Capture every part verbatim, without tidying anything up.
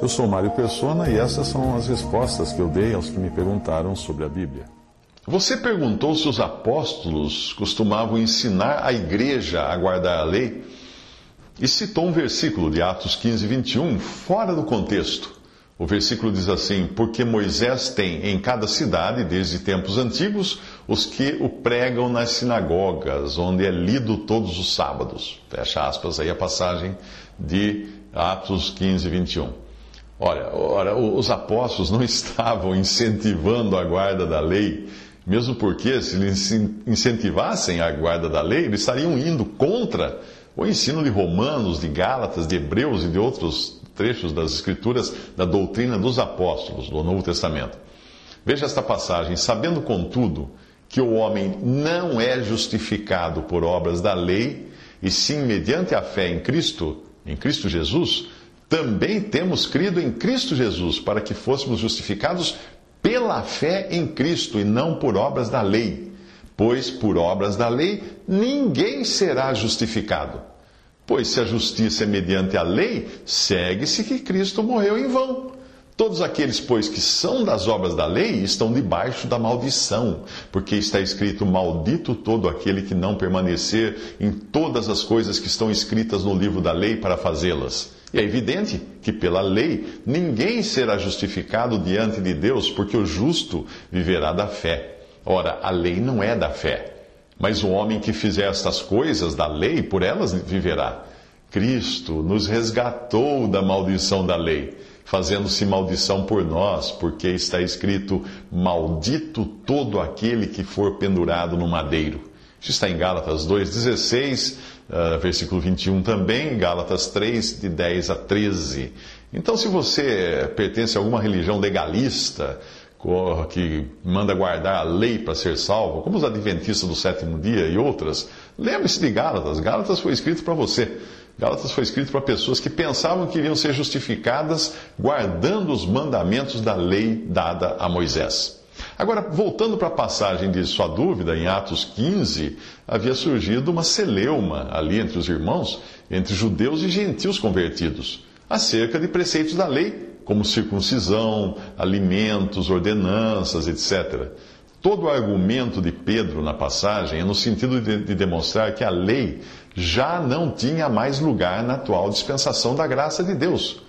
Eu sou Mário Persona e essas são as respostas que eu dei aos que me perguntaram sobre a Bíblia. Você perguntou se os apóstolos costumavam ensinar a igreja a guardar a lei e citou um versículo de Atos quinze, vinte e um, fora do contexto. O versículo diz assim: porque Moisés tem em cada cidade, desde tempos antigos, os que o pregam nas sinagogas, onde é lido todos os sábados. Fecha aspas aí a passagem de Atos quinze, vinte e um. Ora, ora, os apóstolos não estavam incentivando a guarda da lei, mesmo porque, se eles incentivassem a guarda da lei, eles estariam indo contra o ensino de Romanos, de Gálatas, de Hebreus e de outros trechos das Escrituras, da doutrina dos apóstolos do Novo Testamento. Veja esta passagem: sabendo, contudo, que o homem não é justificado por obras da lei, e sim mediante a fé em Cristo, em Cristo Jesus, também temos crido em Cristo Jesus, para que fôssemos justificados pela fé em Cristo e não por obras da lei. Pois por obras da lei ninguém será justificado. Pois se a justiça é mediante a lei, segue-se que Cristo morreu em vão. Todos aqueles, pois, que são das obras da lei estão debaixo da maldição, porque está escrito: maldito todo aquele que não permanecer em todas as coisas que estão escritas no livro da lei para fazê-las. E é evidente que pela lei ninguém será justificado diante de Deus, porque o justo viverá da fé. Ora, a lei não é da fé, mas o homem que fizer estas coisas da lei, por elas viverá. Cristo nos resgatou da maldição da lei, fazendo-se maldição por nós, porque está escrito: maldito todo aquele que for pendurado no madeiro. Isso está em Gálatas dois, dezesseis, uh, versículo vinte e um também, Gálatas três, de dez a treze. Então, se você pertence a alguma religião legalista, que manda guardar a lei para ser salvo, como os adventistas do sétimo dia e outras, lembre-se de Gálatas. Gálatas foi escrito para você. Gálatas foi escrito para pessoas que pensavam que iriam ser justificadas guardando os mandamentos da lei dada a Moisés. Agora, voltando para a passagem de sua dúvida, em Atos quinze, havia surgido uma celeuma ali entre os irmãos, entre judeus e gentios convertidos, acerca de preceitos da lei, como circuncisão, alimentos, ordenanças, etcétera. Todo o argumento de Pedro na passagem é no sentido de, de demonstrar que a lei já não tinha mais lugar na atual dispensação da graça de Deus.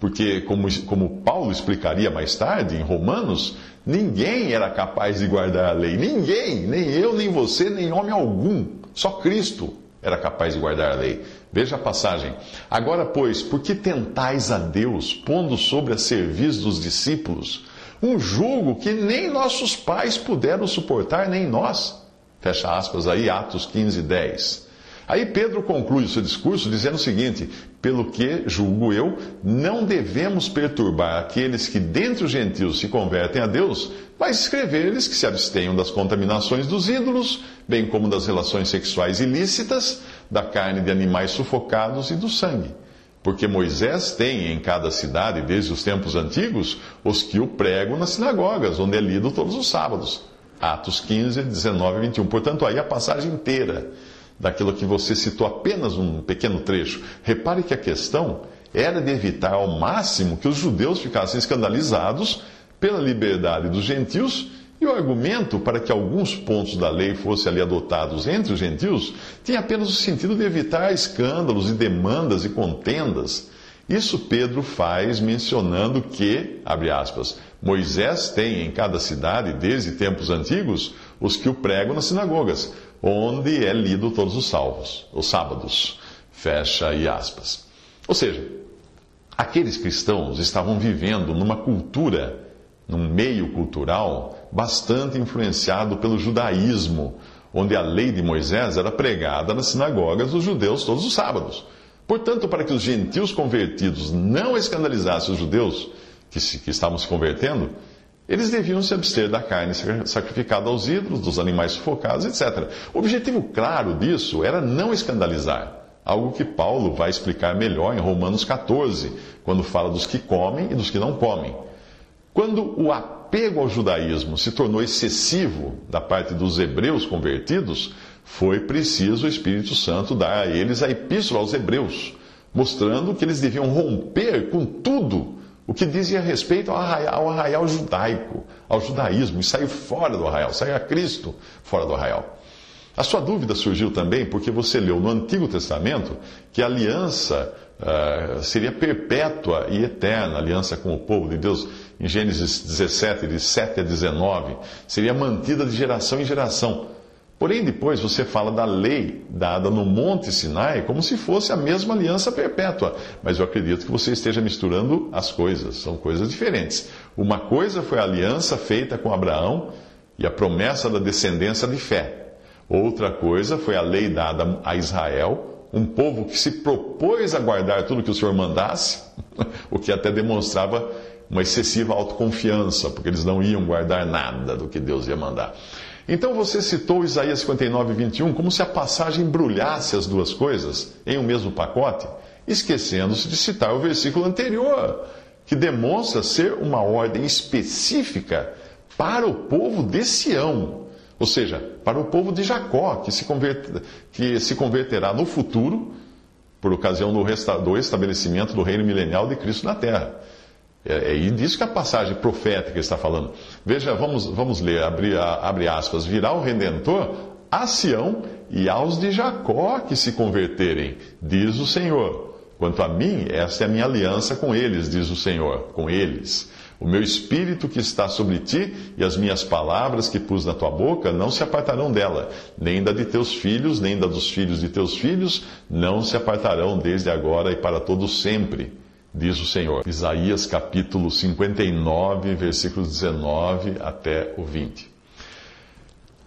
Porque, como, como Paulo explicaria mais tarde, em Romanos, ninguém era capaz de guardar a lei. Ninguém, nem eu, nem você, nem homem algum. Só Cristo era capaz de guardar a lei. Veja a passagem. Agora, pois, por que tentais a Deus, pondo sobre a serviço dos discípulos um jugo que nem nossos pais puderam suportar, nem nós? Fecha aspas aí, Atos quinze, dez. Aí Pedro conclui o seu discurso dizendo o seguinte: pelo que, julgo eu, não devemos perturbar aqueles que dentre os gentios se convertem a Deus, mas escrever-lhes que se abstenham das contaminações dos ídolos, bem como das relações sexuais ilícitas, da carne de animais sufocados e do sangue. Porque Moisés tem em cada cidade, desde os tempos antigos, os que o pregam nas sinagogas, onde é lido todos os sábados. Atos quinze, dezenove e vinte e um. Portanto, aí a passagem inteira daquilo que você citou apenas um pequeno trecho. Repare que a questão era de evitar ao máximo que os judeus ficassem escandalizados pela liberdade dos gentios, e o argumento para que alguns pontos da lei fossem ali adotados entre os gentios tinha apenas o sentido de evitar escândalos e demandas e contendas. Isso Pedro faz mencionando que, abre aspas, Moisés tem em cada cidade, desde tempos antigos, os que o pregam nas sinagogas, onde é lido todos os salvos, os sábados, fecha e aspas. Ou seja, aqueles cristãos estavam vivendo numa cultura, num meio cultural, bastante influenciado pelo judaísmo, onde a lei de Moisés era pregada nas sinagogas dos judeus todos os sábados. Portanto, para que os gentios convertidos não escandalizassem os judeus que, se, que estavam se convertendo, eles deviam se abster da carne sacrificada aos ídolos, dos animais sufocados, etcétera. O objetivo claro disso era não escandalizar, algo que Paulo vai explicar melhor em Romanos quatorze, quando fala dos que comem e dos que não comem. Quando o apego ao judaísmo se tornou excessivo da parte dos hebreus convertidos, foi preciso o Espírito Santo dar a eles a epístola aos hebreus, mostrando que eles deviam romper com tudo o que dizia respeito ao arraial, ao arraial judaico, ao judaísmo, e saiu fora do arraial, saiu a Cristo fora do arraial. A sua dúvida surgiu também porque você leu no Antigo Testamento que a aliança uh, seria perpétua e eterna, a aliança com o povo de Deus, em Gênesis dezessete, de sete a dezenove, seria mantida de geração em geração. Porém, depois você fala da lei dada no Monte Sinai como se fosse a mesma aliança perpétua. Mas eu acredito que você esteja misturando as coisas. São coisas diferentes. Uma coisa foi a aliança feita com Abraão e a promessa da descendência de fé. Outra coisa foi a lei dada a Israel, um povo que se propôs a guardar tudo que o Senhor mandasse, o que até demonstrava uma excessiva autoconfiança, porque eles não iam guardar nada do que Deus ia mandar. Então você citou Isaías cinquenta e nove, vinte e um, como se a passagem embrulhasse as duas coisas em um mesmo pacote, esquecendo-se de citar o versículo anterior, que demonstra ser uma ordem específica para o povo de Sião, ou seja, para o povo de Jacó, que se, converte, que se converterá no futuro por ocasião do, resta, do estabelecimento do reino milenial de Cristo na Terra. É, é disso que a passagem profética está falando. Veja, vamos, vamos ler, abre, abre aspas, virá o Redentor a Sião e aos de Jacó que se converterem, diz o Senhor. Quanto a mim, esta é a minha aliança com eles, diz o Senhor, com eles. O meu espírito que está sobre ti e as minhas palavras que pus na tua boca não se apartarão dela, nem da de teus filhos, nem da dos filhos de teus filhos, não se apartarão desde agora e para todo sempre, diz o Senhor. Isaías capítulo cinquenta e nove, versículos dezenove até o vinte.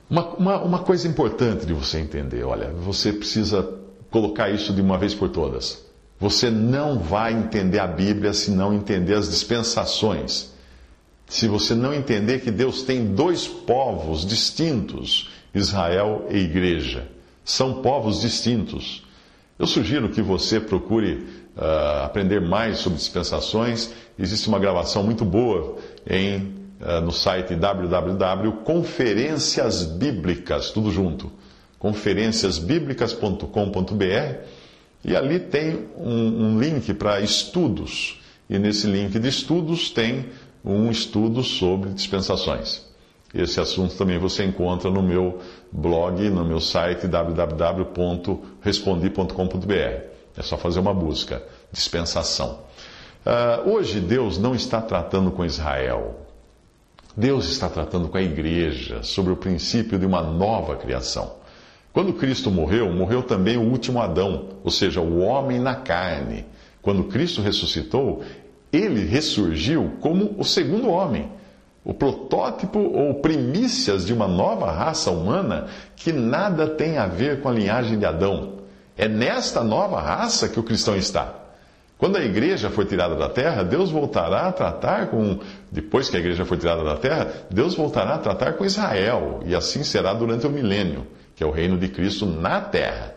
Uma, uma, uma coisa importante de você entender, olha, você precisa colocar isso de uma vez por todas. Você não vai entender a Bíblia se não entender as dispensações. Se você não entender que Deus tem dois povos distintos, Israel e Igreja. São povos distintos. Eu sugiro que você procure uh, aprender mais sobre dispensações. Existe uma gravação muito boa em, uh, no site w w w ponto conferências bíblicas, tudo junto, conferências bíblicas ponto com ponto b r. E ali tem um, um link para estudos, e nesse link de estudos tem um estudo sobre dispensações. Esse assunto também você encontra no meu blog, no meu site w w w ponto respondi ponto com ponto b r. É só fazer uma busca, dispensação. Uh, hoje Deus não está tratando com Israel. Deus está tratando com a igreja, sobre o princípio de uma nova criação. Quando Cristo morreu, morreu também o último Adão, ou seja, o homem na carne. Quando Cristo ressuscitou, ele ressurgiu como o segundo homem, o protótipo ou primícias de uma nova raça humana que nada tem a ver com a linhagem de Adão. É nesta nova raça que o cristão está. Quando a igreja for tirada da terra, Deus voltará a tratar com... Depois que a igreja for tirada da terra, Deus voltará a tratar com Israel, e assim será durante o milênio, que é o reino de Cristo na terra.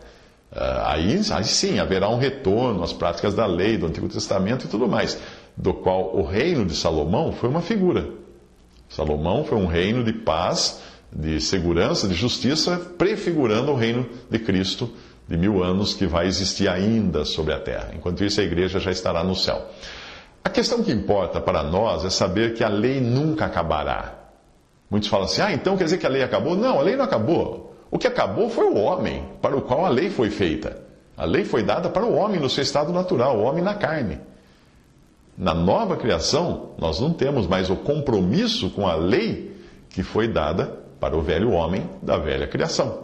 Aí, aí sim, haverá um retorno às práticas da lei, do Antigo Testamento e tudo mais, do qual o reino de Salomão foi uma figura. Salomão foi um reino de paz, de segurança, de justiça, prefigurando o reino de Cristo de mil anos que vai existir ainda sobre a terra. Enquanto isso, a igreja já estará no céu. A questão que importa para nós é saber que a lei nunca acabará. Muitos falam assim, ah, então quer dizer que a lei acabou? Não, a lei não acabou. O que acabou foi o homem, para o qual a lei foi feita. A lei foi dada para o homem no seu estado natural, o homem na carne. Na nova criação, nós não temos mais o compromisso com a lei que foi dada para o velho homem da velha criação.